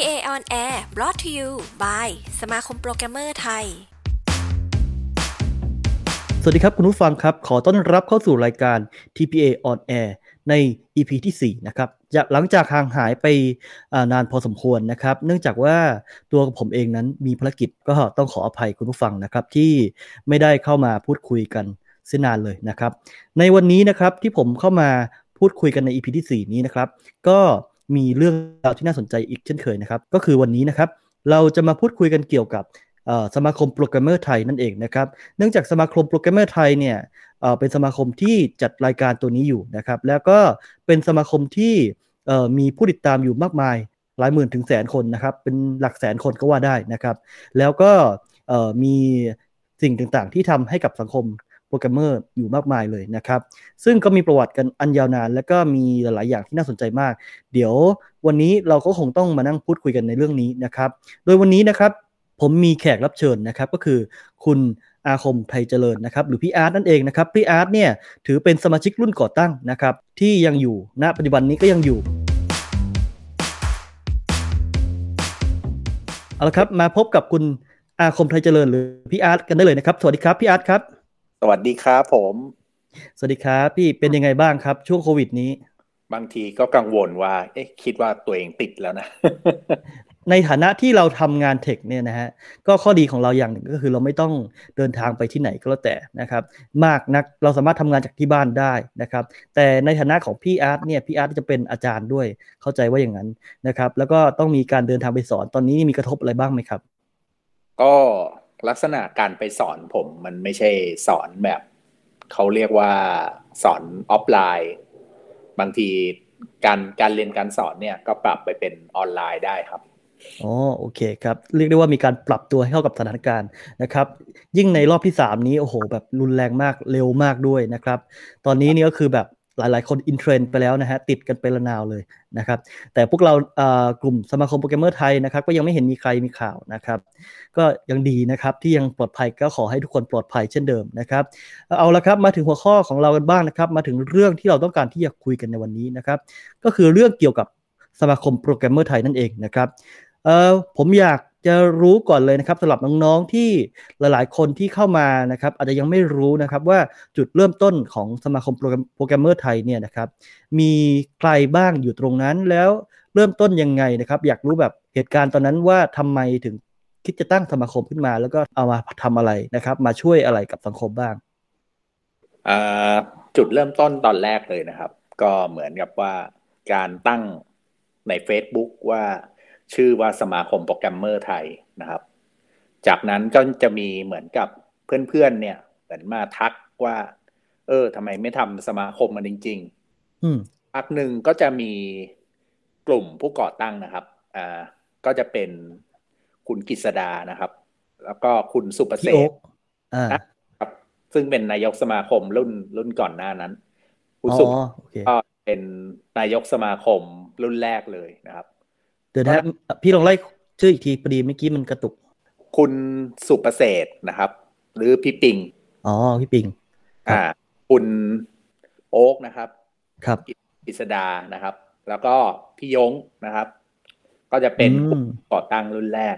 TPA on air brought to you by สมาคมโปรแกรมเมอร์ไทยสวัสดีครับคุณผู้ฟังครับขอต้อนรับเข้าสู่รายการ TPA on air ใน EP ที่4นะครับหลังจากห่างหายไปนานพอสมควรนะครับเนื่องจากว่าตัวผมเองนั้นมีภารกิจก็ต้องขออภัยคุณผู้ฟังนะครับที่ไม่ได้เข้ามาพูดคุยกันเสียนานเลยนะครับในวันนี้นะครับที่ผมเข้ามาพูดคุยกันใน EP ที่4นี้นะครับก็มีเรื่องราวที่น่าสนใจอีกเช่นเคยนะครับก็คือวันนี้นะครับเราจะมาพูดคุยกันเกี่ยวกับสมาคมโปรแกรมเมอร์ไทยนั่นเองนะครับเนื่องจากสมาคมโปรแกรมเมอร์ไทยเนี่ยเป็นสมาคมที่จัดรายการตัวนี้อยู่นะครับแล้วก็เป็นสมาคมที่มีผู้ติดตามอยู่มากมายหลายหมื่นถึงแสนคนนะครับเป็นหลักแสนคนก็ว่าได้นะครับแล้วก็มีสิ่งต่างๆที่ทำให้กับสังคมโปรแกรมเมอร์อยู่มากมายเลยนะครับซึ่งก็มีประวัติกันอันยาวนานและก็มีหลายอย่างที่น่าสนใจมากเดี๋ยววันนี้เราก็คงต้องมานั่งพูดคุยกันในเรื่องนี้นะครับโดยวันนี้นะครับผมมีแขกรับเชิญนะครับก็คือคุณอาคมไทยเจริญนะครับหรือพี่อาร์ตนั่นเองนะครับพี่อาร์ตเนี่ยถือเป็นสมาชิกรุ่นก่อตั้งนะครับที่ยังอยู่ณปัจจุบันนี้ก็ยังอยู่เอาละครับมาพบกับคุณอาคมไทยเจริญหรือพี่อาร์ตกันได้เลยนะครับสวัสดีครับพี่อาร์ตครับสวัสดีครับผมสวัสดีครับพี่เป็นยังไงบ้างครับช่วงโควิดนี้บางทีก็กังวลว่าคิดว่าตัวเองติดแล้วนะ ในฐานะที่เราทำงานเทคเนี่ยนะฮะก็ข้อดีของเราอย่างหนึ่งก็คือเราไม่ต้องเดินทางไปที่ไหนก็แล้วแต่นะครับมากนักเราสามารถทำงานจากที่บ้านได้นะครับแต่ในฐานะของพี่อาร์ตเนี่ยพี่อาร์ตจะเป็นอาจารย์ด้วยเข้าใจว่าอย่างนั้นนะครับแล้วก็ต้องมีการเดินทางไปสอนตอนนี้มีกระทบอะไรบ้างไหมครับก็ลักษณะการไปสอนผมมันไม่ใช่สอนแบบเขาเรียกว่าสอนออฟไลน์บางทีการเรียนการสอนเนี่ยก็ปรับไปเป็นออนไลน์ได้ครับอ๋อโอเคครับเรียกได้ว่ามีการปรับตัวให้เข้ากับสถานการณ์นะครับยิ่งในรอบที่3นี้โอ้โหแบบรุนแรงมากเร็วมากด้วยนะครับตอนนี้นี่ก็คือแบบหลายๆคนอินเทรนด์ไปแล้วนะฮะติดกันเป็นระนาวเลยนะครับแต่พวกเรากลุ่มสมาคมโปรแกรมเมอร์ไทยนะครับก็ยังไม่เห็นมีใครมีข่าวนะครับก็ยังดีนะครับที่ยังปลอดภัยก็ขอให้ทุกคนปลอดภัยเช่นเดิมนะครับเอาละครับมาถึงหัวข้อของเรากันบ้างนะครับมาถึงเรื่องที่เราต้องการที่จะคุยกันในวันนี้นะครับก็คือเรื่องเกี่ยวกับสมาคมโปรแกรมเมอร์ไทยนั่นเองนะครับผมอยากจะรู้ก่อนเลยนะครับสำหรับน้องๆที่หลายๆคนที่เข้ามานะครับอาจจะยังไม่รู้นะครับว่าจุดเริ่มต้นของสมาคมโปรแกรมเมอร์ไทยเนี่ยนะครับมีใครบ้างอยู่ตรงนั้นแล้วเริ่มต้นยังไงนะครับอยากรู้แบบเหตุการณ์ตอนนั้นว่าทำไมถึงคิดจะตั้งสมาคมขึ้นมาแล้วก็เอามาทำอะไรนะครับมาช่วยอะไรกับสังคมบ้างจุดเริ่มต้นตอนแรกเลยนะครับก็เหมือนกับว่าการตั้งใน Facebook ว่าชื่อว่าสมาคมโปรแกรมเมอร์ไทยนะครับจากนั้นก็จะมีเหมือนกับเพื่อนๆเนี่ยเหมือนมาทักว่าทำไมไม่ทำสมาคมมันจริงๆพักหนึ่งก็จะมีกลุ่มผู้ก่อตั้งนะครับก็จะเป็นคุณกฤษดานะครับแล้วก็คุณสุประเสริฐนะครับซึ่งเป็นนายกสมาคมรุ่นก่อนหน้านั้นคุณสุก็เป็นนายกสมาคมรุ่นแรกเลยนะครับเดี๋ยวนะพี่ลองไล่ชื่ออีกทีพอดีเมื่อกี้มันกระตุกคุณสุประเสริฐนะครับหรือพี่ปิงอ๋อพี่ปิงคุณโอ๊กนะครับครับกิษดานะครับแล้วก็พี่ยงนะครับก็จะเป็นผู้ก่อตั้งรุ่นแรก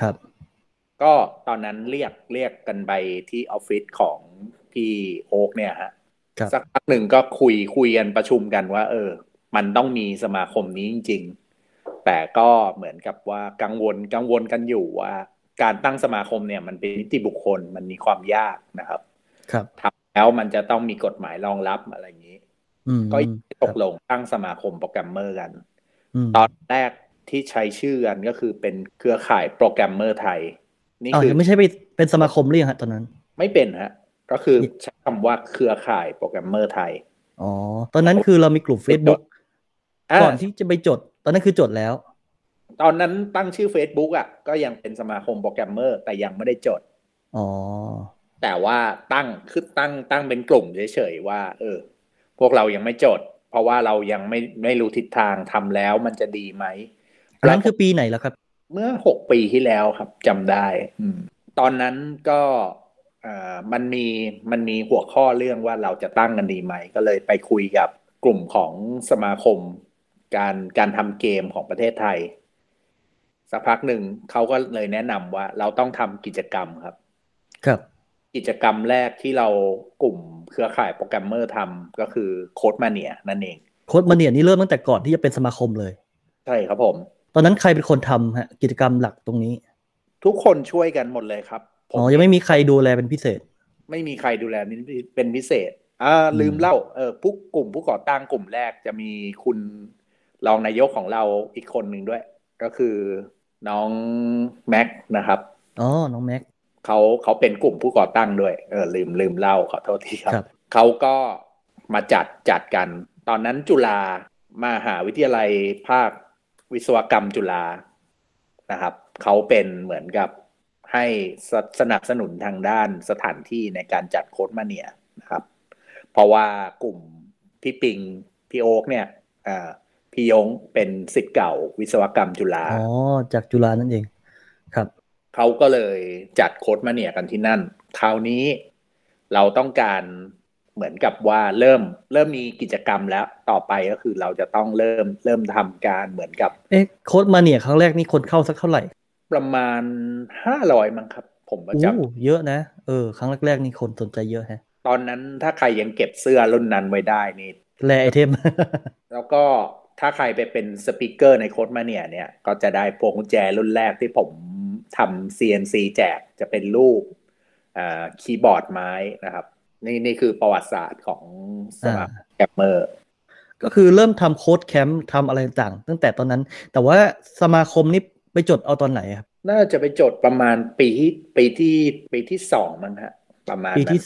ครับก็ตอนนั้นเรียกกันไปที่ออฟฟิศของพี่โอ๊กเนี่ยฮะสักพักหนึ่งก็คุยกันประชุมกันว่ามันต้องมีสมาคมนี้จริงๆแต่ก็เหมือนกับว่ากังวลกันอยู่ว่าการตั้งสมาคมเนี่ยมันเป็นนิติบุคคลมันมีความยากนะครับครับทำแล้วมันจะต้องมีกฎหมายรองรับอะไรอย่างนี้ก็ตกลงตั้งสมาคมโปรแกรมเมอร์กันตอนแรกที่ใช้ชื่อกันก็คือเป็นเครือข่ายโปรแกรมเมอร์ไทยนี่คือไม่ใช่เป็นสมาคมหรือยังฮะตอนนั้นไม่เป็นฮะก็คือใช้คำว่าเครือข่ายโปรแกรมเมอร์ไทยอ๋อตอนนั้นคือเรามีกลุ่ม Facebook ก่อนที่จะไปจดตอนนั้นคือจดแล้วตอนนั้นตั้งชื่อ Facebook อ่ะก็ยังเป็นสมาคมโปรแกรมเมอร์แต่ยังไม่ได้จดอ๋อแต่ว่าตั้งเป็นกลุ่มเฉยๆว่าพวกเรายังไม่จดเพราะว่าเรายังไม่รู้ทิศทางทำแล้วมันจะดีไหมนั่นคือปีไหนแล้วครับเมื่อ6ปีที่แล้วครับจำได้ตอนนั้นก็มันมีหัวข้อเรื่องว่าเราจะตั้งกันดีไหมก็เลยไปคุยกับกลุ่มของสมาคมการทำเกมของประเทศไทย สักพักหนึ่งเขาก็เลยแนะนำว่าเราต้องทำกิจกรรมครับครับกิจกรรมแรกที่เรากลุ่มเครือข่ายโปรแกรมเมอร์ทำก็คือ Code Mania นั่นเอง Code Mania นี่เริ่มตั้งแต่ก่อนที่จะเป็นสมาคมเลยใช่ครับผมตอนนั้นใครเป็นคนทำฮะกิจกรรมหลักตรงนี้ทุกคนช่วยกันหมดเลยครับอ๋อยังไม่มีใครดูแลเป็นพิเศษไม่มีใครดูแลเป็นพิเศษลืมเล่าผู้กลุ่มผู้ก่อตั้งกลุ่มแรกจะมีคุณรองนายกของเราอีกคนหนึ่งด้วยก็คือน้องแม็กนะครับอ๋อน้องแม็กเขาเป็นกลุ่มผู้ก่อตั้งด้วยลืมเล่าขอโทษทีครับเขาก็มาจัดกันตอนนั้นจุฬามหาวิทยาลัยภาควิศวกรรมจุฬานะครับเขาเป็นเหมือนกับให้สนับสนุนทางด้านสถานที่ในการจัดโค้ดมาเนี่ยนะครับเพราะว่ากลุ่มพี่ปิงพี่โอ๊กเนี่ยพี่ยงเป็นศิษย์เก่าวิศวกรรมจุฬาอ๋อจากจุฬานั่นเองครับเขาก็เลยจัดโค้ดมาเนี่ยกันที่นั่นคราวนี้เราต้องการเหมือนกับว่าเริ่มมีกิจกรรมแล้วต่อไปก็คือเราจะต้องเริ่มทำการเหมือนกับโค้ดมาเนี่ยครั้งแรกนี่คนเข้าสักเท่าไหร่ประมาณ500มั้งครับผมก็จำเยอะนะครั้งแรกๆนี่คนสนใจเยอะฮะตอนนั้นถ้าใครยังเก็บเสื้อรุ่นนั้นไว้ได้นี่แลไอเทมแล้วก็ถ้าใครไปเป็นสปีกเกอร์ในโค้ดมาเนี่ยก็จะได้พวงกุญแจรุ่นแรกที่ผมทำ CNC แจกจะเป็นรูปคีย์บอร์ดไม้นะครับนี่คือประวัติศาสตร์ของสมาคมแคมเมอร์ก็คือเริ่มทำโค้ดแคมป์ทำอะไรต่างตั้งแต่ตอนนั้นแต่ว่าสมาคมนี่ไปจดเอาตอนไหนครับน่าจะไปจดประมาณปีที่2มันฮะประมาณปีที่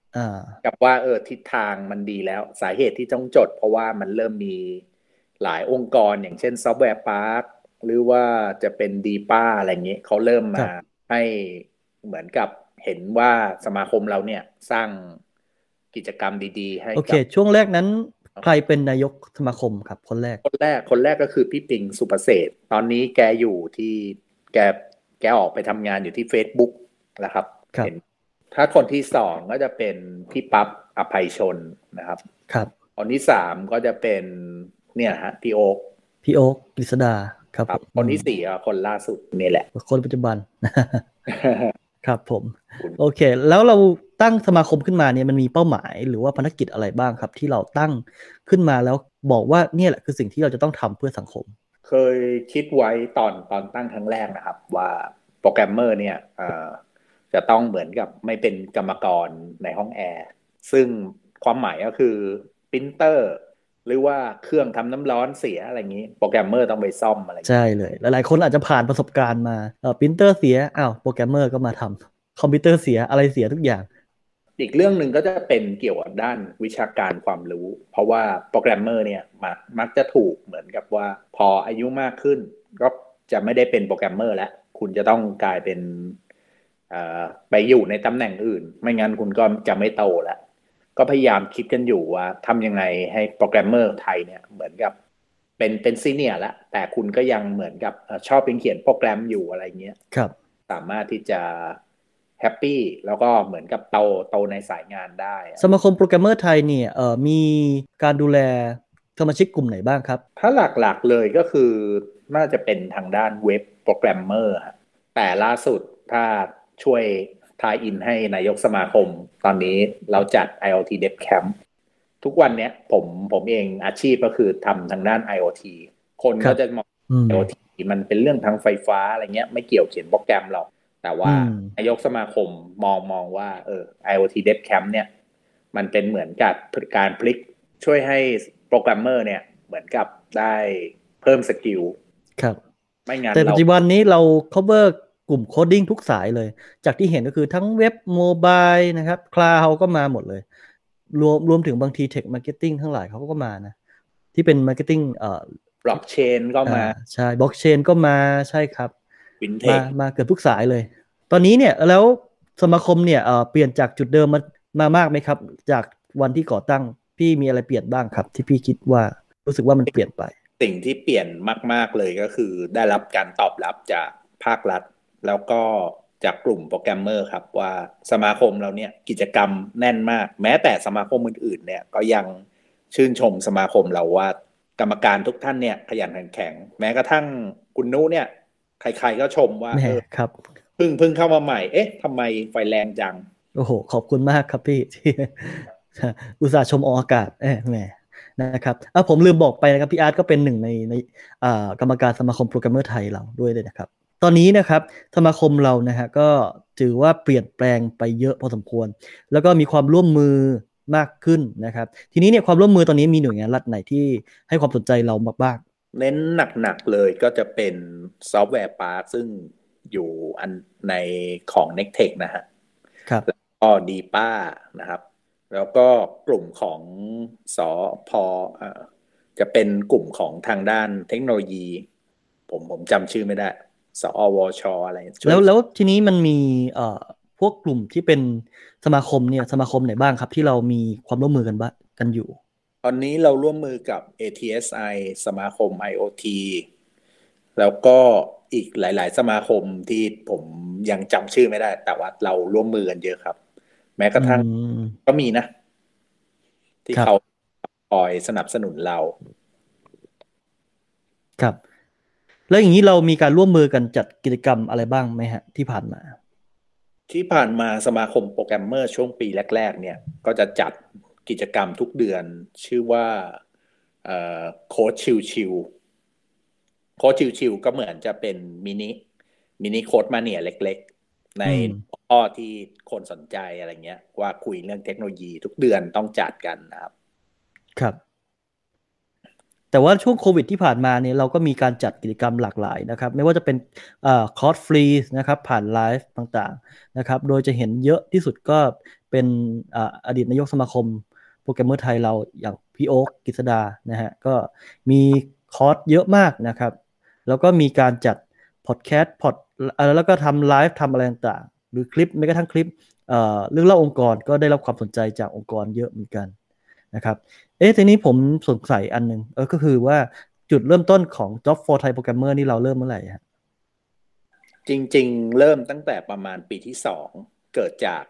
2กับว่าทิศทางมันดีแล้วสาเหตุที่ต้องจดเพราะว่ามันเริ่มมีหลายองค์กรอย่างเช่นซอฟต์แวร์พาร์คหรือว่าจะเป็นดีป้าอะไรอย่างเงี้ยเขาเริ่มมาให้เหมือนกับเห็นว่าสมาคมเราเนี่ยสร้างกิจกรรมดีๆให้กับโอเคช่วงแรกนั้นใครเป็นนายกสมาคมครับคนแรกก็คือพี่ปิงสุประเสริฐตอนนี้แกอยู่ที่แกออกไปทำงานอยู่ที่ Facebook นะครับเห็นถ้าคนที่2ก็จะเป็นพี่ปั๊บอภัยชนนะครับครับคนที่3ก็จะเป็นเนี่ยฮะพี่โอ๊กกฤษดาครับคนที่4คนล่าสุดนี่แหละคนปัจจุบันครับผมโอเคแล้วเราตั้งสมาคมขึ้นมาเนี่ยมันมีเป้าหมายหรือว่าภารกิจอะไรบ้างครับที่เราตั้งขึ้นมาแล้วบอกว่าเนี่ยแหละคือสิ่งที่เราจะต้องทำเพื่อสังคมเคยคิดไว้ตอนตั้งครั้งแรกนะครับว่าโปรแกรมเมอร์เนี่ยจะต้องเหมือนกับไม่เป็นกรรมกรในห้องแอร์ซึ่งความหมายก็คือปรินเตอร์หรือว่าเครื่องทำน้ำร้อนเสียอะไรอย่างนี้โปรแกรมเมอร์ต้องไปซ่อมอะไรใช่เลยหลายๆคนอาจจะผ่านประสบการณ์มาปรินเตอร์เสียโปรแกรมเมอร์ก็มาทำคอมพิวเตอร์เสียอะไรเสียทุกอย่างอีกเรื่องนึงก็จะเป็นเกี่ยวกับด้านวิชาการความรู้เพราะว่าโปรแกรมเมอร์เนี่ยมักจะถูกเหมือนกับว่าพออายุมากขึ้นก็จะไม่ได้เป็นโปรแกรมเมอร์แล้วคุณจะต้องกลายเป็นไปอยู่ในตำแหน่งอื่นไม่งั้นคุณก็จะไม่โตแล้วก็พยายามคิดกันอยู่ว่าทำยังไงให้โปรแกรมเมอร์ไทยเนี่ยเหมือนกับเป็นซีเนียร์แล้วแต่คุณก็ยังเหมือนกับชอบเป็นเขียนโปรแกรมอยู่อะไรเงี้ยครับสามารถที่จะแฮปปี้แล้วก็เหมือนกับโตในสายงานได้สมาคมโปรแกรมเมอร์ไทยเนี่ยมีการดูแลสมาชิกกลุ่มไหนบ้างครับถ้าหลักๆเลยก็คือน่าจะเป็นทางด้านเว็บโปรแกรมเมอร์แต่ล่าสุดถ้าช่วยทายอินให้นายกสมาคมตอนนี้เราจัด IoT Dev Camp ทุกวันเนี้ยผมเองอาชีพก็คือทำทางด้าน IoT คนก็จะมอง IoT มันเป็นเรื่องทางไฟฟ้าอะไรเงี้ยไม่เกี่ยวเขียนโปรแกรมหรอกแต่ว่านายกสมาคมมองว่าIoT Dev Camp เนี่ยมันเป็นเหมือนกับการพลิกช่วยให้โปรแกรมเมอร์เนี่ยเหมือนกับได้เพิ่มสกิลครับไม่งั้นแต่ปัจจุบันนี้เรา cover กลุ่มโคดดิ้งทุกสายเลยจากที่เห็นก็คือทั้งเว็บโมบายนะครับคลาวด์ก็มาหมดเลยรวมถึงบางทีเทคมาร์เก็ตติ้งทั้งหลายเขาก็มานะที่เป็นมาร์เก็ตติ้งบล็อกเชนก็มาใช่บล็อกเชนก็มาใช่ครับมาเกือบทุกสายเลยตอนนี้เนี่ยแล้วสมาคมเนี่ยเปลี่ยนจากจุดเดิมมากไหมครับจากวันที่ก่อตั้งพี่มีอะไรเปลี่ยนบ้างครับที่พี่คิดว่ารู้สึกว่ามันเปลี่ยนไปสิ่งที่เปลี่ยนมากๆเลยก็คือได้รับการตอบรับจากภาครัฐแล้วก็จากกลุ่มโปรแกรมเมอร์ครับว่าสมาคมเราเนี่ยกิจกรรมแน่นมากแม้แต่สมาคมอื่นๆเนี่ยก็ยังชื่นชมสมาคมเราว่ากรรมการทุกท่านเนี่ยขยันขันแข็งแม้กระทั่งคุณนุเนี่ย ใครๆก็ชมว่าครับเพิ่งเข้ามาใหม่เอ๊ะทำไมไฟแรงจังโอ้โหขอบคุณมากครับพี่ที่อุตส่าห์ชมออกอากาศแหมนะครับผมลืมบอกไปนะครับพี่อาร์ตก็เป็นหนึ่งในกรรมการสมาคมโปรแกรมเมอร์ไทยเราด้วยเลยนะครับตอนนี้นะครับสมาคมเรานะฮะก็ถือว่าเปลี่ยนแปลงไปเยอะพอสมควรแล้วก็มีความร่วมมือมากขึ้นนะครับทีนี้เนี่ยความร่วมมือตอนนี้มีหน่วยงานรัฐไหนที่ให้ความสนใจเราบ้างเน้นหนักๆเลยก็จะเป็นซอฟต์แวร์พาร์คซึ่งอยู่อันในของ NextTech นะฮะครับแล้วก็ NIPA นะครับแล้วก็กลุ่มของสพจะเป็นกลุ่มของทางด้านเทคโนโลยีผมจำชื่อไม่ได้สอวชอะไรแล้วทีนี้มันมีพวกกลุ่มที่เป็นสมาคมเนี่ยสมาคมไหนบ้างครับที่เรามีความร่วมมือกันอยู่ตอนนี้เราร่วมมือกับ ATSI สมาคม IoT แล้วก็อีกหลายๆสมาคมที่ผมยังจำชื่อไม่ได้แต่ว่าเราร่วมมือกันเยอะครับแม้กระทั่งก็มีนะที่เขาคอยสนับสนุนเราครับแล้วอย่างนี้เรามีการร่วมมือกันจัดกิจกรรมอะไรบ้างไหมฮะที่ผ่านมาสมาคมโปรแกรมเมอร์ช่วงปีแรกๆเนี่ยก็จะจัดกิจกรรมทุกเดือนชื่อว่าโค้ชชิวโค้ชชิวก็เหมือนจะเป็นมินิโค้ดมาเนี่ยเล็กๆในข้อที่คนสนใจอะไรเงี้ยว่าคุยเรื่องเทคโนโลยีทุกเดือนต้องจัดกันนะครับครับแต่ว่าช่วงโควิดที่ผ่านมาเนี่ยเราก็มีการจัดกิจกรรมหลากหลายนะครับไม่ว่าจะเป็นคอร์สฟรีนะครับผ่านไลฟ์ต่างๆนะครับโดยจะเห็นเยอะที่สุดก็เป็นอดีตนายกสมาคมโปรแกรมเมอร์ไทยเราอย่างพี่โอ๊คกฤษดานะฮะก็มีคอร์สเยอะมากนะครับแล้วก็มีการจัดพอดแคสต์แล้วก็ทำไลฟ์ทำอะไรต่างๆหรือคลิปแม้กระทั่งคลิปเรื่องเล่าองค์กรก็ได้รับความสนใจจากองค์กรเยอะเหมือนกันนะครับทีนี้ผมสงสัยอันนึงก็คือว่าจุดเริ่มต้นของ Job for Thai Programmer นี่เราเริ่มเมื่อไหร่ฮะจริงๆเริ่มตั้งแต่ประมาณปีที่2เกิดจาก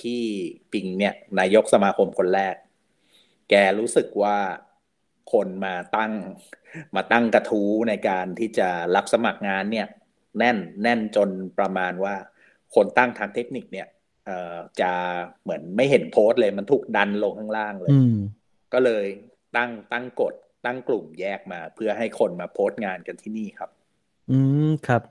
พี่ปิงเนี่ยนายกสมาคมคนแรกแกรู้สึกว่าคนมาตั้งกระทู้ในการที่จะรับสมัครงานเนี่ยแน่นจนประมาณว่าคนตั้งทางเทคนิคเนี่ยจะเหมือนไม่เห็นโพสต์เลยมันถูกดันลงข้างล่างเลยก็เลยตั้งกฎตั้งกลุ่มแยกมาเพื่อให้คนมาโพสต์งานกันที่นี่ครับครับ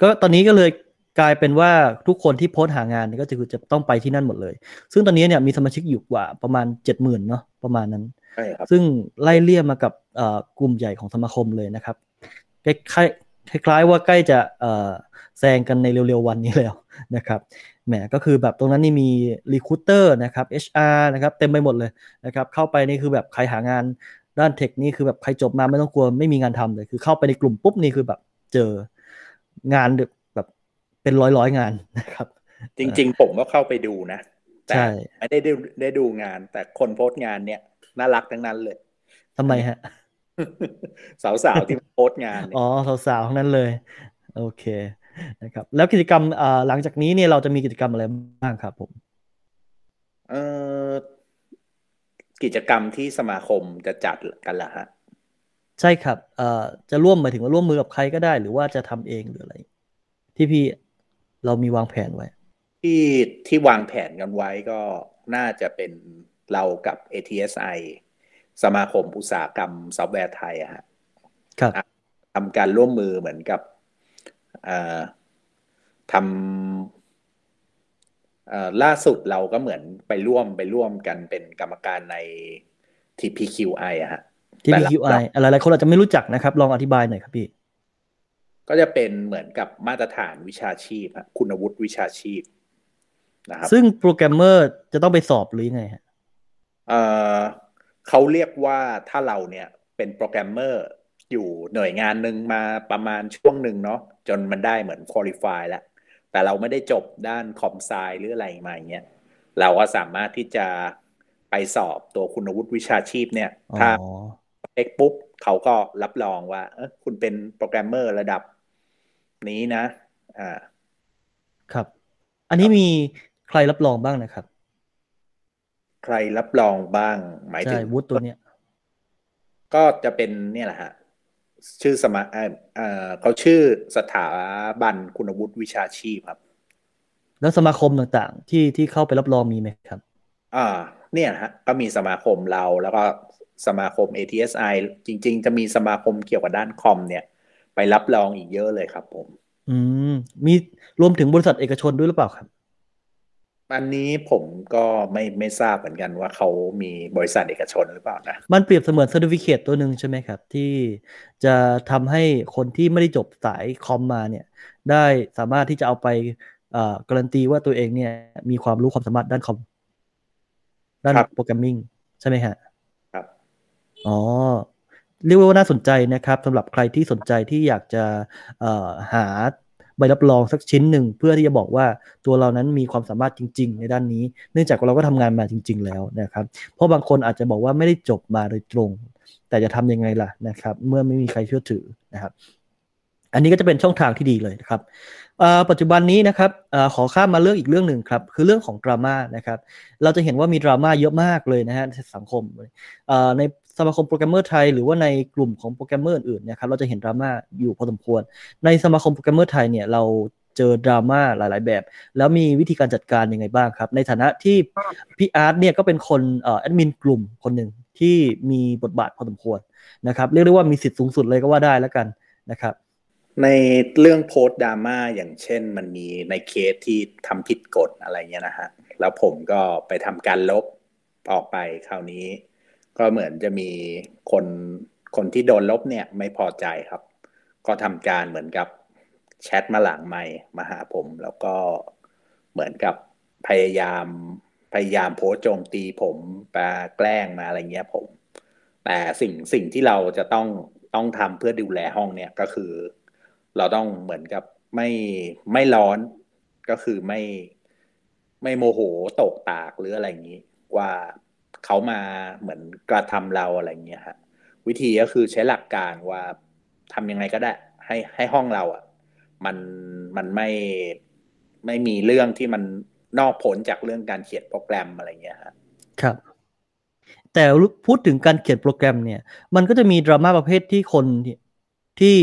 ก็ตอนนี้ก็เลยกลายเป็นว่าทุกคนที่โพสต์หางานก็จะต้องไปที่นั่นหมดเลยซึ่งตอนนี้เนี่ยมีสมาชิกอยู่กว่าประมาณ 70,000 เนาะประมาณนั้นใช่ครับซึ่งไล่เลี่ยมากับกลุ่มใหญ่ของสมาคมเลยนะครับคล้ายว่าใกล้จะแซงกันในเร็วๆวันนี้แล้วนะครับแหมก็คือแบบตรงนั้นนี่มีรีคูเตอร์นะครับ HR นะครับเต็มไปหมดเลยนะครับเข้าไปนี่คือแบบใครหางานด้านเทคนี่คือแบบใครจบมาไม่ต้องกลัวไม่มีงานทำเลยคือเข้าไปในกลุ่มปุ๊บนี่คือแบบเจองานแบบเป็นร้อยงานนะครับจริงๆผมก็เข้าไปดูนะแต่ไม่ได้ดูงานแต่คนโพสต์งานเนี่ยน่ารักทั้งนั้นเลยทำไมฮะ สาวๆที่โพสต์งานอ๋อสาวๆทั้งนั้นเลยโอเคนะครับแล้วกิจกรรมหลังจากนี้เนี่ยเราจะมีกิจกรรมอะไรบ้างครับผมกิจกรรมที่สมาคมจะจัดกันล่ะฮะใช่ครับจะร่วมหมายถึงว่าร่วมมือกับใครก็ได้หรือว่าจะทำเองหรืออะไรที่พี่เรามีวางแผนไว้ที่วางแผนกันไว้ก็น่าจะเป็นเรากับ ATSI สมาคมอุตสาหกรรมซอฟต์แวร์ไทยอะฮะครับทำการร่วมมือเหมือนกับทำล่าสุดเราก็เหมือนไปร่วมกันเป็นกรรมการใน TPQI อะฮะ TPQI หลายๆคนอาจจะไม่รู้จักนะครับลองอธิบายหน่อยครับพี่ก็จะเป็นเหมือนกับมาตรฐานวิชาชีพคุณวุฒิวิชาชีพนะครับซึ่งโปรแกรมเมอร์จะต้องไปสอบหรือยังไงฮะเขาเรียกว่าถ้าเราเนี่ยเป็นโปรแกรมเมอร์อยู่หน่วยงานหนึ่งมาประมาณช่วงหนึ่งเนาะจนมันได้เหมือน qualify แล้วแต่เราไม่ได้จบด้านคอมไซหรืออะไรมาอย่างเงี้ยเราก็สามารถที่จะไปสอบตัวคุณวุฒิวิชาชีพเนี่ยถ้าเอ็กปุ๊บเขาก็รับรองว่าคุณเป็นโปรแกรมเมอร์ระดับนี้นะครับอันนี้มีใครรับรองบ้างนะครับใครรับรองบ้างหมายถึงวุฒิตัวเนี้ยก็จะเป็นเนี่ยแหละฮะ ชื่อสมาเขาชื่อสถาบันคุณวุฒิวิชาชีพครับแล้วสมาคมต่างๆที่เข้าไปรับรองมีไหมครับเนี่ยฮะก็มีสมาคมเราแล้วก็สมาคม ATSI จริงๆจะมีสมาคมเกี่ยวกับด้านคอมเนี่ยไปรับรองอีกเยอะเลยครับผมมีรวมถึงบริษัทเอกชนด้วยหรือเปล่าครับอันนี้ผมก็ไม่ทราบเหมือนกันว่าเขามีบริษัทเอกชนหรือเปล่านะมันเปรียบเสมือนเซอร์ติฟิเคตตัวหนึ่งใช่ไหมครับที่จะทำให้คนที่ไม่ได้จบสายคอมมาเนี่ยได้สามารถที่จะเอาไปการันตีว่าตัวเองเนี่ยมีความรู้ความสามารถด้านคอมด้านโปรแกรมมิ่งใช่ไหมฮะครับอ๋อเรียกว่าน่าสนใจนะครับสำหรับใครที่สนใจที่อยากจะหาใบรับรองสักชิ้นหนึ่งเพื่อที่จะบอกว่าตัวเรานั้นมีความสามารถจริงๆในด้านนี้เนื่องจากเราก็ทำงานมาจริงๆแล้วนะครับเพราะบางคนอาจจะบอกว่าไม่ได้จบมาโดยตรงแต่จะทำยังไงล่ะนะครับเมื่อไม่มีใครเชื่อถือนะครับอันนี้ก็จะเป็นช่องทางที่ดีเลยนะครับปัจจุบันนี้นะครับขอข้ามมาเรื่องอีกเรื่องหนึ่งครับคือเรื่องของดราม่านะครับเราจะเห็นว่ามีดราม่าเยอะมากเลยนะฮะในสังคมในสมาคมโปรแกรมเมอร์ไทยหรือว่าในกลุ่มของโปรแกรมเมอร์อื่นๆนะครับเราจะเห็นดราม่าอยู่พอสมควรในสมาคมโปรแกรมเมอร์ไทยเนี่ยเราเจอดราม่าหลายๆแบบแล้วมีวิธีการจัดการยังไงบ้างครับในฐานะที่พี่อาร์ตเนี่ยก็เป็นคนแอดมินกลุ่มคนหนึ่งที่มีบทบาทพอสมควรนะครับเรียกได้ว่ามีสิทธิ์สูงสุดเลยก็ว่าได้แล้วกันนะครับในเรื่องโพสต์ดราม่าอย่างเช่นมันมีในเคสที่ทำผิดกฎอะไรเงี้ยนะฮะแล้วผมก็ไปทำการลบออกไปคราวนี้ก็เหมือนจะมีคนที่โดนลบเนี่ยไม่พอใจครับก็ทำการเหมือนกับแชทมาหลังไมค์มาหาผมแล้วก็เหมือนกับพยายามโพสต์โจมตีผมไปแกล้งมาอะไรเงี้ยผมแต่สิ่งที่เราจะต้องทำเพื่อดูแลห้องเนี่ยก็คือเราต้องเหมือนกับไม่ร้อนก็คือไม่โมโหตกตากหรืออะไรอย่างนี้ว่าเขามาเหมือนกระทำเราอะไรอย่างเงี้ยฮะวิธีก็คือใช้หลักการว่าทำยังไงก็ได้ให้ห้องเราอ่ะมันไม่มีเรื่องที่มันนอกผลจากเรื่องการเขียนโปรแกรมอะไรอย่างเงี้ยฮะครับแต่พูดถึงการเขียนโปรแกรมเนี่ยมันก็จะมีดราม่าประเภทที่คนที่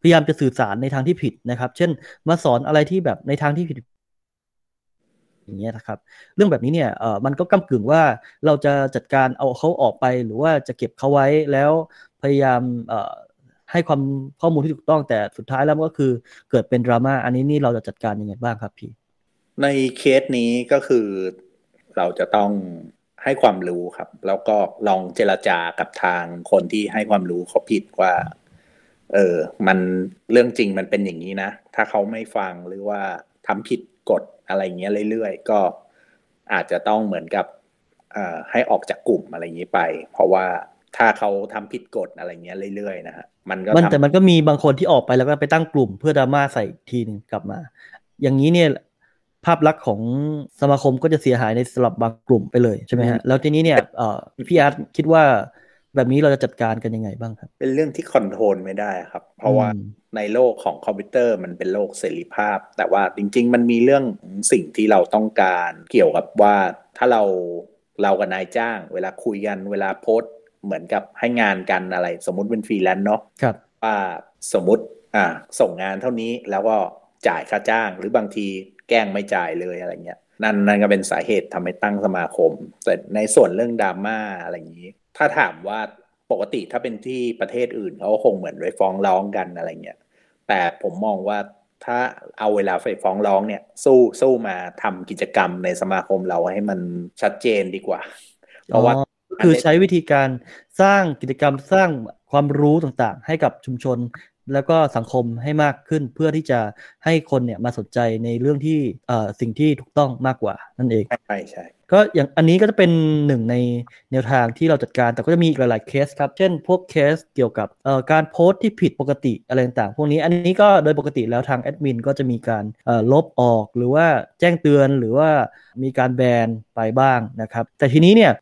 พยายามจะสื่อสารในทางที่ผิดนะครับเช่นมาสอนอะไรที่แบบในทางที่ผิดอย่างเงี้ยนะครับเรื่องแบบนี้เนี่ยมันก็ก้ำกึ่งว่าเราจะจัดการเอาเขาออกไปหรือว่าจะเก็บเขาไว้แล้วพยายามให้ความข้อมูลที่ถูกต้องแต่สุดท้ายแล้วก็คือเกิดเป็นดราม่าอันนี้นี่เราจะจัดการยังไงบ้างครับพี่ในเคสนี้ก็คือเราจะต้องให้ความรู้ครับแล้วก็ลองเจรจากับทางคนที่ให้ความรู้เขาผิดว่ามันเรื่องจริงมันเป็นอย่างนี้นะถ้าเขาไม่ฟังหรือว่าทำผิดกฎอะไรเงี้ยเรื่อยๆก็อาจจะต้องเหมือนกับให้ออกจากกลุ่มอะไรอย่างนี้ไปเพราะว่าถ้าเขาทำผิดกฎอะไรเงี้ยเรื่อยๆนะฮะแต่มันก็มีบางคนที่ออกไปแล้วก็ไปตั้งกลุ่มเพื่อดราม่าใส่ทีนึงกลับมาอย่างนี้เนี่ยภาพลักษณ์ของสมาคมก็จะเสียหายในสำหรับบางกลุ่มไปเลยใช่ไหมฮะแล้วทีนี้เนี่ยพี่อาร์ตคิดว่าแบบนี้เราจะจัดการกันยังไงบ้างครับเป็นเรื่องที่คอนโทรลไม่ได้ครับเพราะว่าในโลกของคอมพิวเตอร์มันเป็นโลกเสรีภาพแต่ว่าจริงๆมันมีเรื่องสิ่งที่เราต้องการเกี่ยวกับว่าถ้าเรากับนายจ้างเวลาคุยกันเวลาโพสต์เหมือนกับให้งานกันอะไรสมมุติเป็นฟรีแลนซ์เนาะครับว่าสมมุติส่งงานเท่านี้แล้วก็จ่ายค่าจ้างหรือบางทีแกล้งไม่จ่ายเลยอะไรเงี้ยนั่นก็เป็นสาเหตุทำให้ตั้งสมาคมแต่ในส่วนเรื่องดราม่าอะไรอย่างนี้ถ้าถามว่าปกติถ้าเป็นที่ประเทศอื่นเขาคงเหมือนไปฟ้องร้องกันอะไรเงี้ยแต่ผมมองว่าถ้าเอาเวลาไปฟ้องร้องเนี่ยสู้มาทำกิจกรรมในสมาคมเราให้มันชัดเจนดีกว่าเพราะว่าคือใช้วิธีการสร้างกิจกรรมสร้างความรู้ต่างๆให้กับชุมชนแล้วก็สังคมให้มากขึ้นเพื่อที่จะให้คนเนี่ยมาสนใจในเรื่องที่สิ่งที่ถูกต้องมากกว่านั่นเองใช่ก็อย่างอันนี้ก็จะเป็นหนึ่งในแนวทางที่เราจัดการแต่ก็จะมีอีกหลายๆเคสครับเช่นพวกเคสเกี่ยวกับการโพสต์ที่ผิดปกติอะไรต่างๆพวกนี้อันนี้ก็โดยปกติแล้วทางแอดมินก็จะมีการลบออกหรือว่าแจ้งเตือนหรือว่ามีการแบนไปบ้างนะครับแต่ทีนี้เนี่ย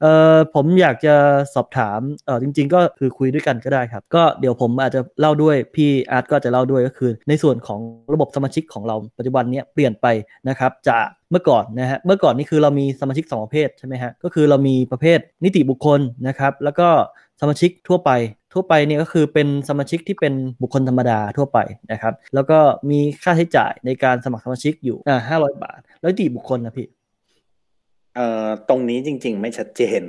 ผมอยากจะสอบถามจริงๆก็คือคุยด้วยกันก็ได้ครับก็เดี๋ยวผมอาจจะเล่าด้วยพี่อาร์ตก็จะเล่าด้วยก็คือในส่วนของระบบสมาชิกของเราปัจจุบันเนี่ยเปลี่ยนไปนะครับจาก เมื่อก่อนนะฮะเมื่อก่อนนี่คือเรามีสมาชิก2ประเภทใช่ไหมฮะก็คือเรามีประเภทนิติบุคคลนะครับแล้วก็สมาชิกทั่วไปเนี่ยก็คือเป็นสมาชิกที่เป็นบุคคลธรรมดาทั่วไปนะครับแล้วก็มีค่าใช้จ่ายในการสมัครสมาชิกอยู่500บาทแล้วนิติบุคคลนะพี่ตรงนี้จริงๆไม่ชัดเจน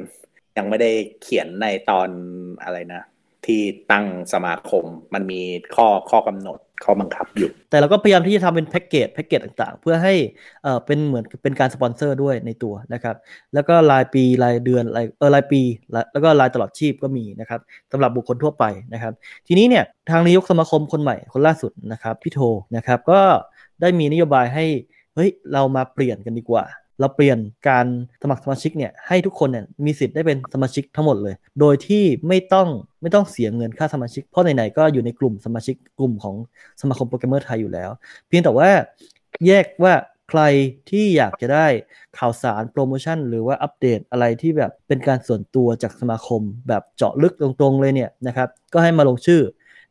ยังไม่ได้เขียนในตอนอะไรนะที่ตั้งสมาคมมันมีข้อกำหนดข้อบังคับอยู่แต่เราก็พยายามที่จะทำเป็นแพ็กเกจต่างๆเพื่อให้เป็นเหมือนเป็นการสปอนเซอร์ด้วยในตัวนะครับแล้วก็รายปีรายเดือนรายปีแล้วก็รายตลอดชีพก็มีนะครับสำหรับบุคคลทั่วไปนะครับทีนี้เนี่ยทางนายกสมาคมคนใหม่คนล่าสุดนะครับพี่โทนะครับก็ได้มีนโยบายให้เฮ้ยเรามาเปลี่ยนกันดีกว่าเราเปลี่ยนการสมัครสมาชิกเนี่ยให้ทุกคนเนี่ยมีสิทธิ์ได้เป็นสมาชิกทั้งหมดเลยโดยที่ไม่ต้องเสียเงินค่าสมาชิกเพราะไหนๆก็อยู่ในกลุ่มสมาชิกกลุ่มของสมาคมโปรแกรมเมอร์ไทยอยู่แล้วเพียงแต่ว่าแยกว่าใครที่อยากจะได้ข่าวสารโปรโมชั่นหรือว่าอัปเดตอะไรที่แบบเป็นการส่วนตัวจากสมาคมแบบเจาะลึกตรงๆเลยเนี่ยนะครับก็ให้มาลงชื่อ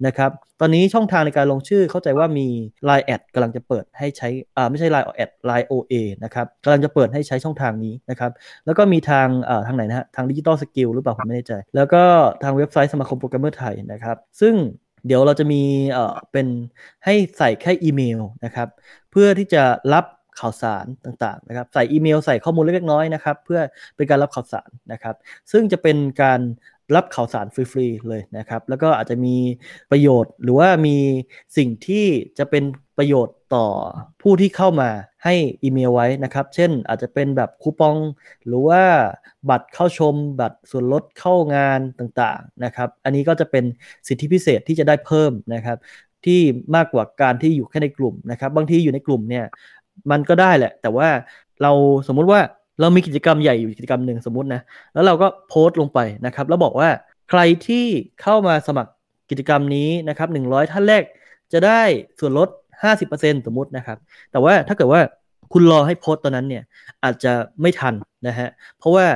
นะครับตอนนี้ช่องทางในการลงชื่อเข้าใจว่ามี Line แอดกำลังจะเปิดให้ใช้ไม่ใช่ Line แอด Line OA นะครับกำลังจะเปิดให้ใช้ช่องทางนี้นะครับแล้วก็มีทางไหนนะฮะทาง Digital Skill หรือเปล่าผมไม่แน่ใจแล้วก็ทางเว็บไซต์สมาคมโปรแกรมเมอร์ไทยนะครับซึ่งเดี๋ยวเราจะมีเป็นให้ใส่แค่อีเมลนะครับเพื่อที่จะรับข่าวสารต่างๆนะครับใส่อีเมลใส่ข้อมูลเล็กๆน้อยๆนะครับเพื่อเป็นการรับข่าวสารนะครับซึ่งจะเป็นการรับข่าวสารฟรีๆเลยนะครับแล้วก็อาจจะมีประโยชน์หรือว่ามีสิ่งที่จะเป็นประโยชน์ต่อผู้ที่เข้ามาให้อีเมลไว้นะครับเช่นอาจจะเป็นแบบคูปองหรือว่าบัตรเข้าชมบัตรส่วนลดเข้างานต่างๆนะครับอันนี้ก็จะเป็นสิทธิพิเศษที่จะได้เพิ่มนะครับที่มากกว่าการที่อยู่แค่ในกลุ่มนะครับบางทีอยู่ในกลุ่มเนี่ยมันก็ได้แหละแต่ว่าเราสมมุติว่าเรามีกิจกรรมใหญ่อยู่กิจกรรมหนึ่งสมมุตินะแล้วเราก็โพสต์ลงไปนะครับแล้วบอกว่าใครที่เข้ามาสมัครกิจกรรมนี้นะครับ100ท่านแรกจะได้ส่วนลด 50% สมมุตินะครับแต่ว่าถ้าเกิดว่าคุณรอให้โพสต์ตอนนั้นเนี่ยอาจจะไม่ทันนะฮะเพราะว่า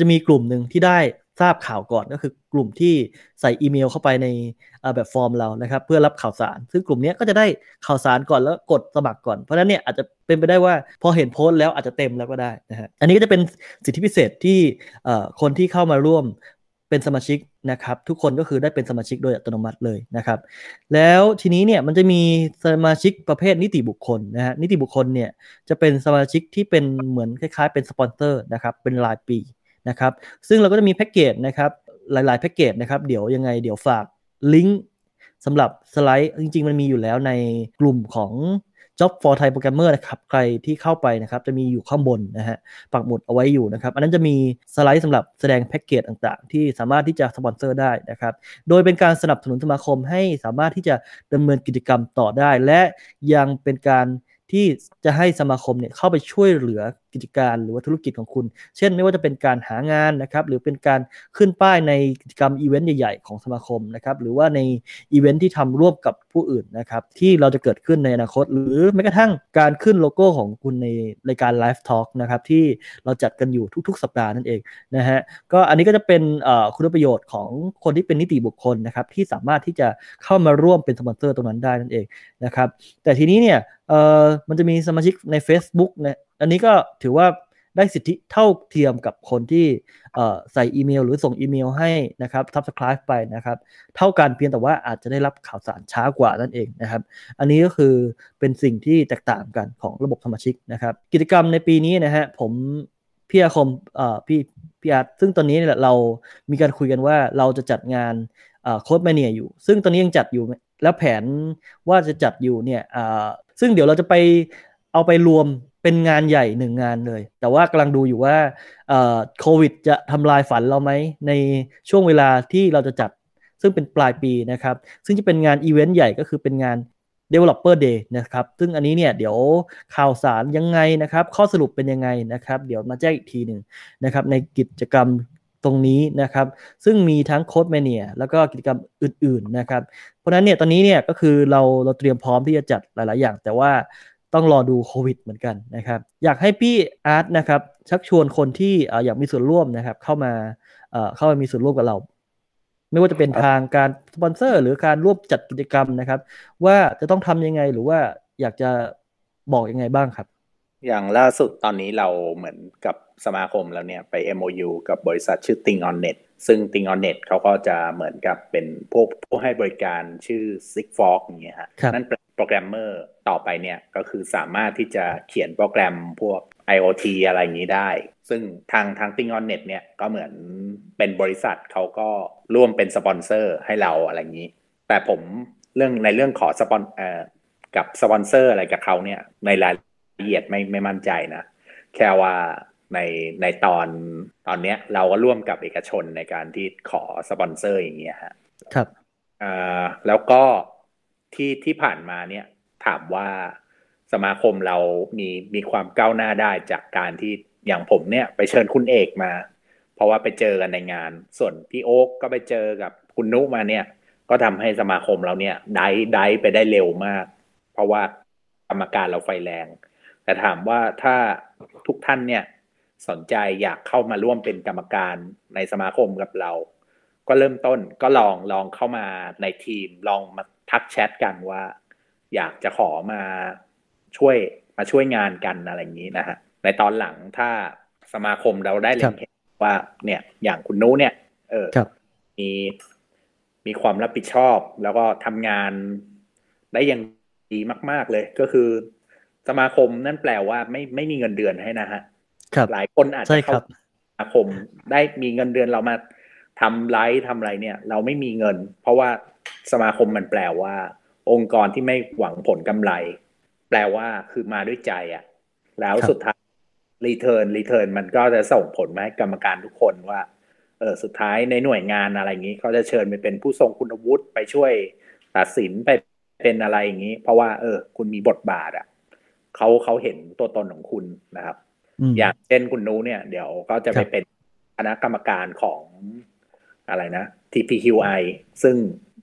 จะมีกลุ่มนึงที่ได้ทราบข่าวก่อนก็คือกลุ่มที่ใส่อีเมลเข้าไปในแบบฟอร์มเรานะครับเพื่อรับข่าวสารซึ่งกลุ่มนี้ก็จะได้ข่าวสารก่อนแล้วกดสมัครก่อนเพราะฉะนั้นเนี่ยอาจจะเป็นไปได้ว่าพอเห็นโพสต์แล้วอาจจะเต็มแล้วก็ได้นะฮะอันนี้ก็จะเป็นสิทธิพิเศษที่คนที่เข้ามาร่วมเป็นสมาชิกนะครับทุกคนก็คือได้เป็นสมาชิกโดยอัตโนมัติเลยนะครับแล้วทีนี้เนี่ยมันจะมีสมาชิกประเภทนิติบุคคลนะฮะนิติบุคคลเนี่ยจะเป็นสมาชิกที่เป็นเหมือนคล้ายๆเป็นสปอนเซอร์นะครับเป็นรายปีนะครับซึ่งเราก็จะมีแพ็กเกจนะครับหลายๆแพ็กเกจนะครับเดี๋ยวยังไงเดี๋ยวฝากลิงก์สำหรับสไลด์จริงๆมันมีอยู่แล้วในกลุ่มของ Job for Thai Programmer นะครับใครที่เข้าไปนะครับจะมีอยู่ข้างบนนะฮะปักหมุดเอาไว้อยู่นะครับอันนั้นจะมีสไลด์สำหรับแสดงแพ็กเกจต่างๆที่สามารถที่จะสปอนเซอร์ได้นะครับโดยเป็นการสนับสนุนสมาคมให้สามารถที่จะดำเนินกิจกรรมต่อได้และยังเป็นการที่จะให้สมาคมเนี่ยเข้าไปช่วยเหลือกิจการหรือว่าธุรกิจของคุณเช่นไม่ว่าจะเป็นการหางานนะครับหรือเป็นการขึ้นป้ายในกิจกรรมอีเวนต์ใหญ่ๆของสมาคมนะครับหรือว่าในอีเวนต์ที่ทำร่วมกับผู้อื่นนะครับที่เราจะเกิดขึ้นในอนาคตหรือแม้กระทั่งการขึ้นโลโก้ของคุณในรายการ Live Talk นะครับที่เราจัดกันอยู่ทุกๆสัปดาห์นั่นเองนะฮะก็อันนี้ก็จะเป็นคุณประโยชน์ของคนที่เป็นนิติบุคคลนะครับที่สามารถที่จะเข้ามาร่วมเป็นสปอนเซอร์ตรงนั้นได้นั่นเองนะครับแต่ทีนี้เนี่ยมันจะมีสมาชิกใน Facebook นะอันนี้ก็ถือว่าได้สิทธิเท่าเทียมกับคนที่ใส่อีเมลหรือส่งอีเมลให้นะครับ Subscribe ไปนะครับเท่ากันเพียงแต่ว่าอาจจะได้รับข่าวสารช้ากว่านั่นเองนะครับอันนี้ก็คือเป็นสิ่งที่แตกต่างกันของระบบสมาชิกนะครับกิจกรรมในปีนี้นะฮะผมพี่อาคมพี่อาร์ตซึ่งตอนนี้เรามีการคุยกันว่าเราจะจัดงานCode Mania อยู่ซึ่งตอนนี้ยังจัดอยู่แล้วแผนว่าจะจัดอยู่เนี่ยซึ่งเดี๋ยวเราจะไปเอาไปรวมเป็นงานใหญ่หนึ่งงานเลยแต่ว่ากำลังดูอยู่ว่าโควิดจะทำลายฝันเราไหมในช่วงเวลาที่เราจะจัดซึ่งเป็นปลายปีนะครับซึ่งจะเป็นงานอีเวนต์ใหญ่ก็คือเป็นงาน Developer Day นะครับซึ่งอันนี้เนี่ยเดี๋ยวข่าวสารยังไงนะครับข้อสรุปเป็นยังไงนะครับเดี๋ยวมาแจ้งอีกทีหนึ่งนะครับในกิจกรรมตรงนี้นะครับซึ่งมีทั้งCode Maniaแล้วก็กิจกรรมอื่นๆนะครับเพราะนั้นเนี่ยตอนนี้เนี่ยก็คือเราเตรียมพร้อมที่จะจัดหลายๆอย่างแต่ว่าต้องรอดูโควิดเหมือนกันนะครับอยากให้พี่อาร์ตนะครับชักชวนคนที่อยากมีส่วนร่วมนะครับเข้ามามีส่วนร่วมกับเราไม่ว่าจะเป็นทางการสปอนเซอร์หรือการร่วมจัดกิจกรรมนะครับว่าจะต้องทำยังไงหรือว่าอยากจะบอกยังไงบ้างครับ อย่างล่าสุดตอนนี้เราเหมือนกับสมาคมแล้วเนี่ยไป MOU กับบริษัทชื่อ Ting On Net ซึ่ง Ting On Net เขาก็จะเหมือนกับเป็นผู้ให้บริการชื่อ Sixfork อย่างเงี้ยฮะนั่นโปรแกรมเมอร์ต่อไปเนี่ยก็คือสามารถที่จะเขียนโปรแกรมพวก IoT อะไรอย่างนี้ได้ซึ่งทาง Ting On Net เนี่ยก็เหมือนเป็นบริษัทเขาก็ร่วมเป็นสปอนเซอร์ให้เราอะไรอย่างนี้แต่ผมในเรื่องขอสปอนเซอร์อะไรกับเขาเนี่ยในรายละเอียดไม่มั่นใจนะแค่ว่าในตอนเนี้ยเราก็ร่วมกับเอกชนในการที่ขอสปอนเซอร์อย่างเงี้ยฮะครับแล้วก็ที่ผ่านมาเนี่ยถามว่าสมาคมเรามีความก้าวหน้าได้จากการที่อย่างผมเนี่ยไปเชิญคุณเอกมาเพราะว่าไปเจอกันในงานส่วนพี่โอ๊คก็ไปเจอกับคุณนุมาเนี่ยก็ทำให้สมาคมเราเนี่ยได้ไปได้เร็วมากเพราะว่ากรรมการเราไฟแรงแต่ถามว่าถ้าทุกท่านเนี่ยสนใจอยากเข้ามาร่วมเป็นกรรมการในสมาคมกับเราก็เริ่มต้นก็ลองเข้ามาในทีมลองมาทักแชทกันว่าอยากจะขอมาช่วยงานกันอะไรอย่างนี้นะฮะในตอนหลังถ้าสมาคมเราได้เล็งเห็นว่าเนี่ยอย่างคุณนุเนี่ยมีความรับผิดชอบแล้วก็ทำงานได้อย่างดีมากๆเลยก็คือสมาคมนั่นแปลว่าไม่มีเงินเดือนให้นะฮะหลายคนอาจจะเข้าสมาคมได้มีเงินเดือนเรามาทำไลฟ์ทำอะไรเนี่ยเราไม่มีเงินเพราะว่าสมาคมมันแปลว่าองค์กรที่ไม่หวังผลกำไรแปลว่าคือมาด้วยใจอ่ะแล้วสุดท้ายรีเทิร์นมันก็จะส่งผลมาให้กรรมการทุกคนว่าสุดท้ายในหน่วยงานอะไรอย่างนี้เขาจะเชิญไปเป็นผู้ทรงคุณวุฒิไปช่วยตัดสินไปเป็นอะไรอย่างนี้เพราะว่าคุณมีบทบาทอ่ะเขาเห็นตัวตนของคุณนะครับอย่างเช่นคุณนุเนี่ยเดี๋ยวก็จะไปเป็นคณะกรรมการของอะไรนะ TPQI ซึ่ง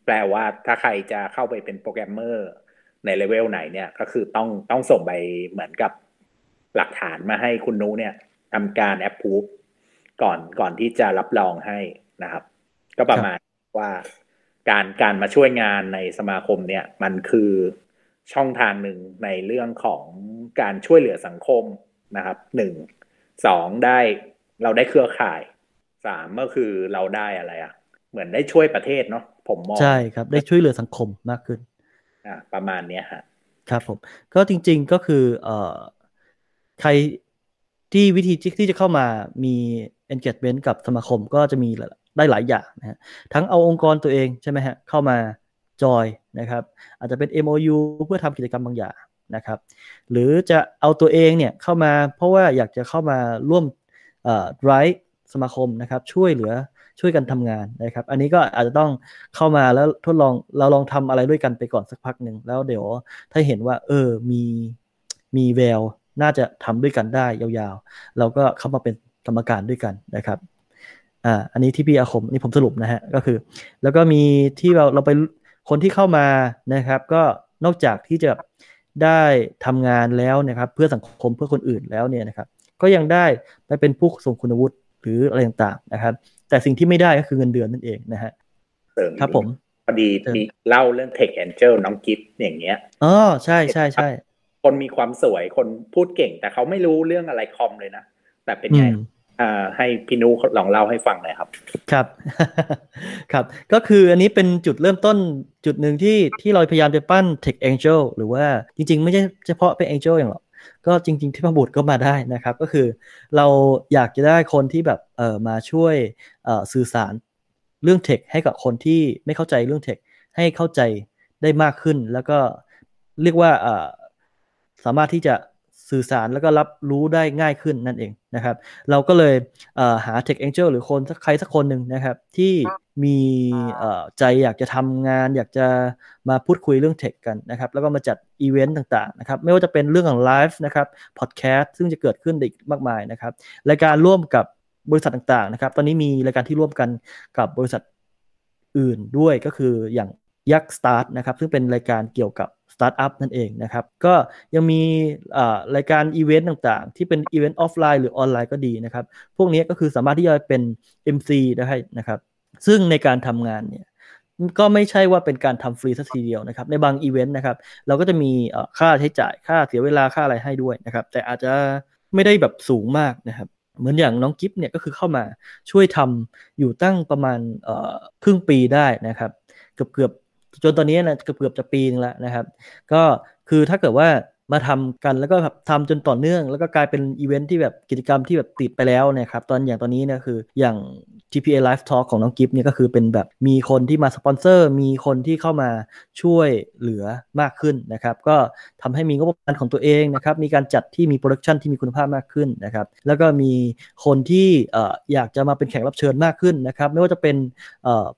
แปลว่าถ้าใครจะเข้าไปเป็นโปรแกรมเมอร์ในเลเวลไหนเนี่ยก็คือต้องส่งไปเหมือนกับหลักฐานมาให้คุณนุเนี่ยทำการ approve ก่อนที่จะรับรองให้นะครับก็ประมาณว่าการมาช่วยงานในสมาคมเนี่ยมันคือช่องทางหนึ่งในเรื่องของการช่วยเหลือสังคมนะครับ1 2ได้เราได้เครือข่าย3ก็คือเราได้อะไรอ่ะเหมือนได้ช่วยประเทศเนาะผมมองใช่ครับได้ช่วยเหลือสังคมมากขึ้นประมาณเนี้ยฮะครับผมก็จริงๆก็คือใครที่วิธีที่จะเข้ามามี engagement กับสมาคมก็จะมีได้หลายอย่างนะฮะทั้งเอาองค์กรตัวเองใช่ไหมฮะเข้ามาจอยนะครับอาจจะเป็น MOU เพื่อทำกิจกรรมบางอย่างนะครับหรือจะเอาตัวเองเนี่ยเข้ามาเพราะว่าอยากจะเข้ามาร่วมdrive สมาคมนะครับช่วยกันทำงานนะครับอันนี้ก็อาจจะต้องเข้ามาแล้วทดลองเราลองทำอะไรด้วยกันไปก่อนสักพักนึงแล้วเดี๋ยวถ้าเห็นว่ามีแววน่าจะทำด้วยกันได้ยาวๆเราก็เข้ามาเป็นกรรมการด้วยกันนะครับอันนี้ที่พี่อาคมนี่ผมสรุปนะฮะก็คือแล้วก็มีที่เราไปคนที่เข้ามานะครับก็นอกจากที่จะได้ทำงานแล้วนะครับเพื่อสังคมเพื่อคนอื่นแล้วเนี่ยนะครับก็ยังได้ไปเป็นผู้ทรงคุณวุฒิหรืออะไรต่างๆนะครับแต่สิ่งที่ไม่ได้ก็คือเงินเดือนนั่นเองนะฮะครับผมพอดีมีเล่าเรื่อง Tech Angel น้องกิ๊ฟอย่างเงี้ยอ๋อใช่ๆๆคนมีความสวยคนพูดเก่งแต่เขาไม่รู้เรื่องอะไรคอมเลยนะแต่เป็นไงให้พี่นุลองเล่าให้ฟังหน่อยครับครับครับก็คืออันนี้เป็นจุดเริ่มต้นจุดหนึ่งที่เราพยายามจะปั้น Tech Angel หรือว่าจริงๆไม่ใช่เฉพาะเป็น Angel อย่างหรอกก็จริงๆที่พบุตรก็มาได้นะครับก็คือเราอยากจะได้คนที่แบบมาช่วยสื่อสารเรื่อง Tech ให้กับคนที่ไม่เข้าใจเรื่อง Tech ให้เข้าใจได้มากขึ้นแล้วก็เรียกว่าสามารถที่จะสื่อสารแล้วก็รับรู้ได้ง่ายขึ้นนั่นเองนะครับเราก็เลยหา Tech Angel หรือคนใครสักคนหนึ่งนะครับที่มีใจอยากจะทำงานอยากจะมาพูดคุยเรื่อง Tech กันนะครับแล้วก็มาจัดอีเวนต์ต่างๆนะครับไม่ว่าจะเป็นเรื่องของไลฟ์นะครับพอดแคสต์ซึ่งจะเกิดขึ้นอีกมากมายนะครับรายการร่วมกับบริษัทต่างๆนะครับตอนนี้มีรายการที่ร่วมกันกับบริษัทอื่นด้วยก็คืออย่างยักษ์ Start นะครับซึ่งเป็นรายการเกี่ยวกับสตาร์ทอัพนั่นเองนะครับก็ยังมีรายการอีเวนต์ต่างๆที่เป็นอีเวนต์ออฟไลน์หรือออนไลน์ก็ดีนะครับพวกนี้ก็คือสามารถที่จะเป็น MC ได้นะครับซึ่งในการทำงานเนี่ย ก็ไม่ใช่ว่าเป็นการทำฟรีซะทีเดียวนะครับในบางอีเวนต์นะครับเราก็จะมีค่าใช้จ่ายค่าเสียเวลาค่าอะไรให้ด้วยนะครับแต่อาจจะไม่ได้แบบสูงมากนะครับเหมือนอย่างน้องกิฟเนี่ยก็คือเข้ามาช่วยทำอยู่ตั้งประมาณครึ่งปีได้นะครับเกือบจนตอนนี้นะเกือบจะปีนึงแล้วนะครับก็คือถ้าเกิดว่ามาทำกันแล้วก็แบบทำจนต่อเนื่องแล้วก็กลายเป็นอีเวนท์ที่แบบกิจกรรมที่แบบติดไปแล้วนะครับตอนนี้เนี่ยคืออย่าง TPA Live Talk ของน้องกิฟเนี่ยก็คือเป็นแบบมีคนที่มาสปอนเซอร์มีคนที่เข้ามาช่วยเหลือมากขึ้นนะครับก็ทำให้มีงบประมาณของตัวเองนะครับมีการจัดที่มีโปรดักชันที่มีคุณภาพมากขึ้นนะครับแล้วก็มีคนที่อยากจะมาเป็นแขกรับเชิญมากขึ้นนะครับไม่ว่าจะเป็น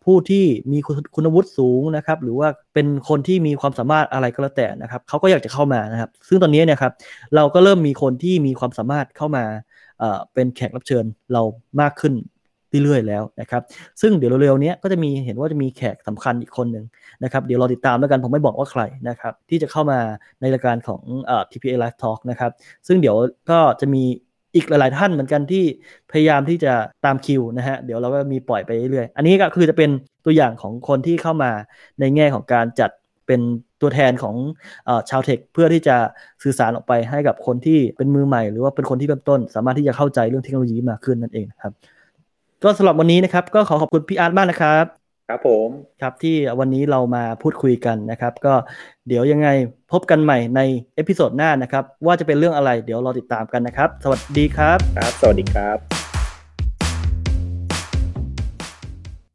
ผู้ที่มีคุณวุฒิสูงนะครับหรือว่าเป็นคนที่มีความสามารถอะไรก็แล้วแต่นะครับเขาก็อยากจะเข้ามานะครับซึ่งตอนนี้เนี่ยครับเราก็เริ่มมีคนที่มีความสามารถเข้ามาเป็นแขกรับเชิญเรามากขึ้นเรื่อยๆแล้วนะครับซึ่งเดี๋ยวเร็วๆนี้ก็จะมีเห็นว่าจะมีแขกสำคัญอีกคนหนึ่งนะครับเดี๋ยวรอติดตามแล้วกันผมไม่บอกว่าใครนะครับที่จะเข้ามาในรายการของTPA Live Talk นะครับซึ่งเดี๋ยวก็จะมีอีกหลายๆท่านเหมือนกันที่พยายามที่จะตามคิวนะฮะเดี๋ยวเราก็มีปล่อยไปเรื่อยๆอันนี้ก็คือจะเป็นตัวอย่างของคนที่เข้ามาในแง่ของการจัดเป็นตัวแทนของชาวเทคเพื่อที่จะสื่อสารออกไปให้กับคนที่เป็นมือใหม่หรือว่าเป็นคนที่เริ่มต้นสามารถที่จะเข้าใจเรื่องเทคโนโลยีมากขึ้นนั่นเองครับก็สำหรับวันนี้นะครับก็ขอขอบคุณพี่อาร์ตมากนะครับครับผมครับที่วันนี้เรามาพูดคุยกันนะครับก็เดี๋ยวยังไงพบกันใหม่ในเอพิโซดหน้านะครับว่าจะเป็นเรื่องอะไรเดี๋ยวรอติดตามกันนะครับสวัสดีครับครับสวัสดีครับ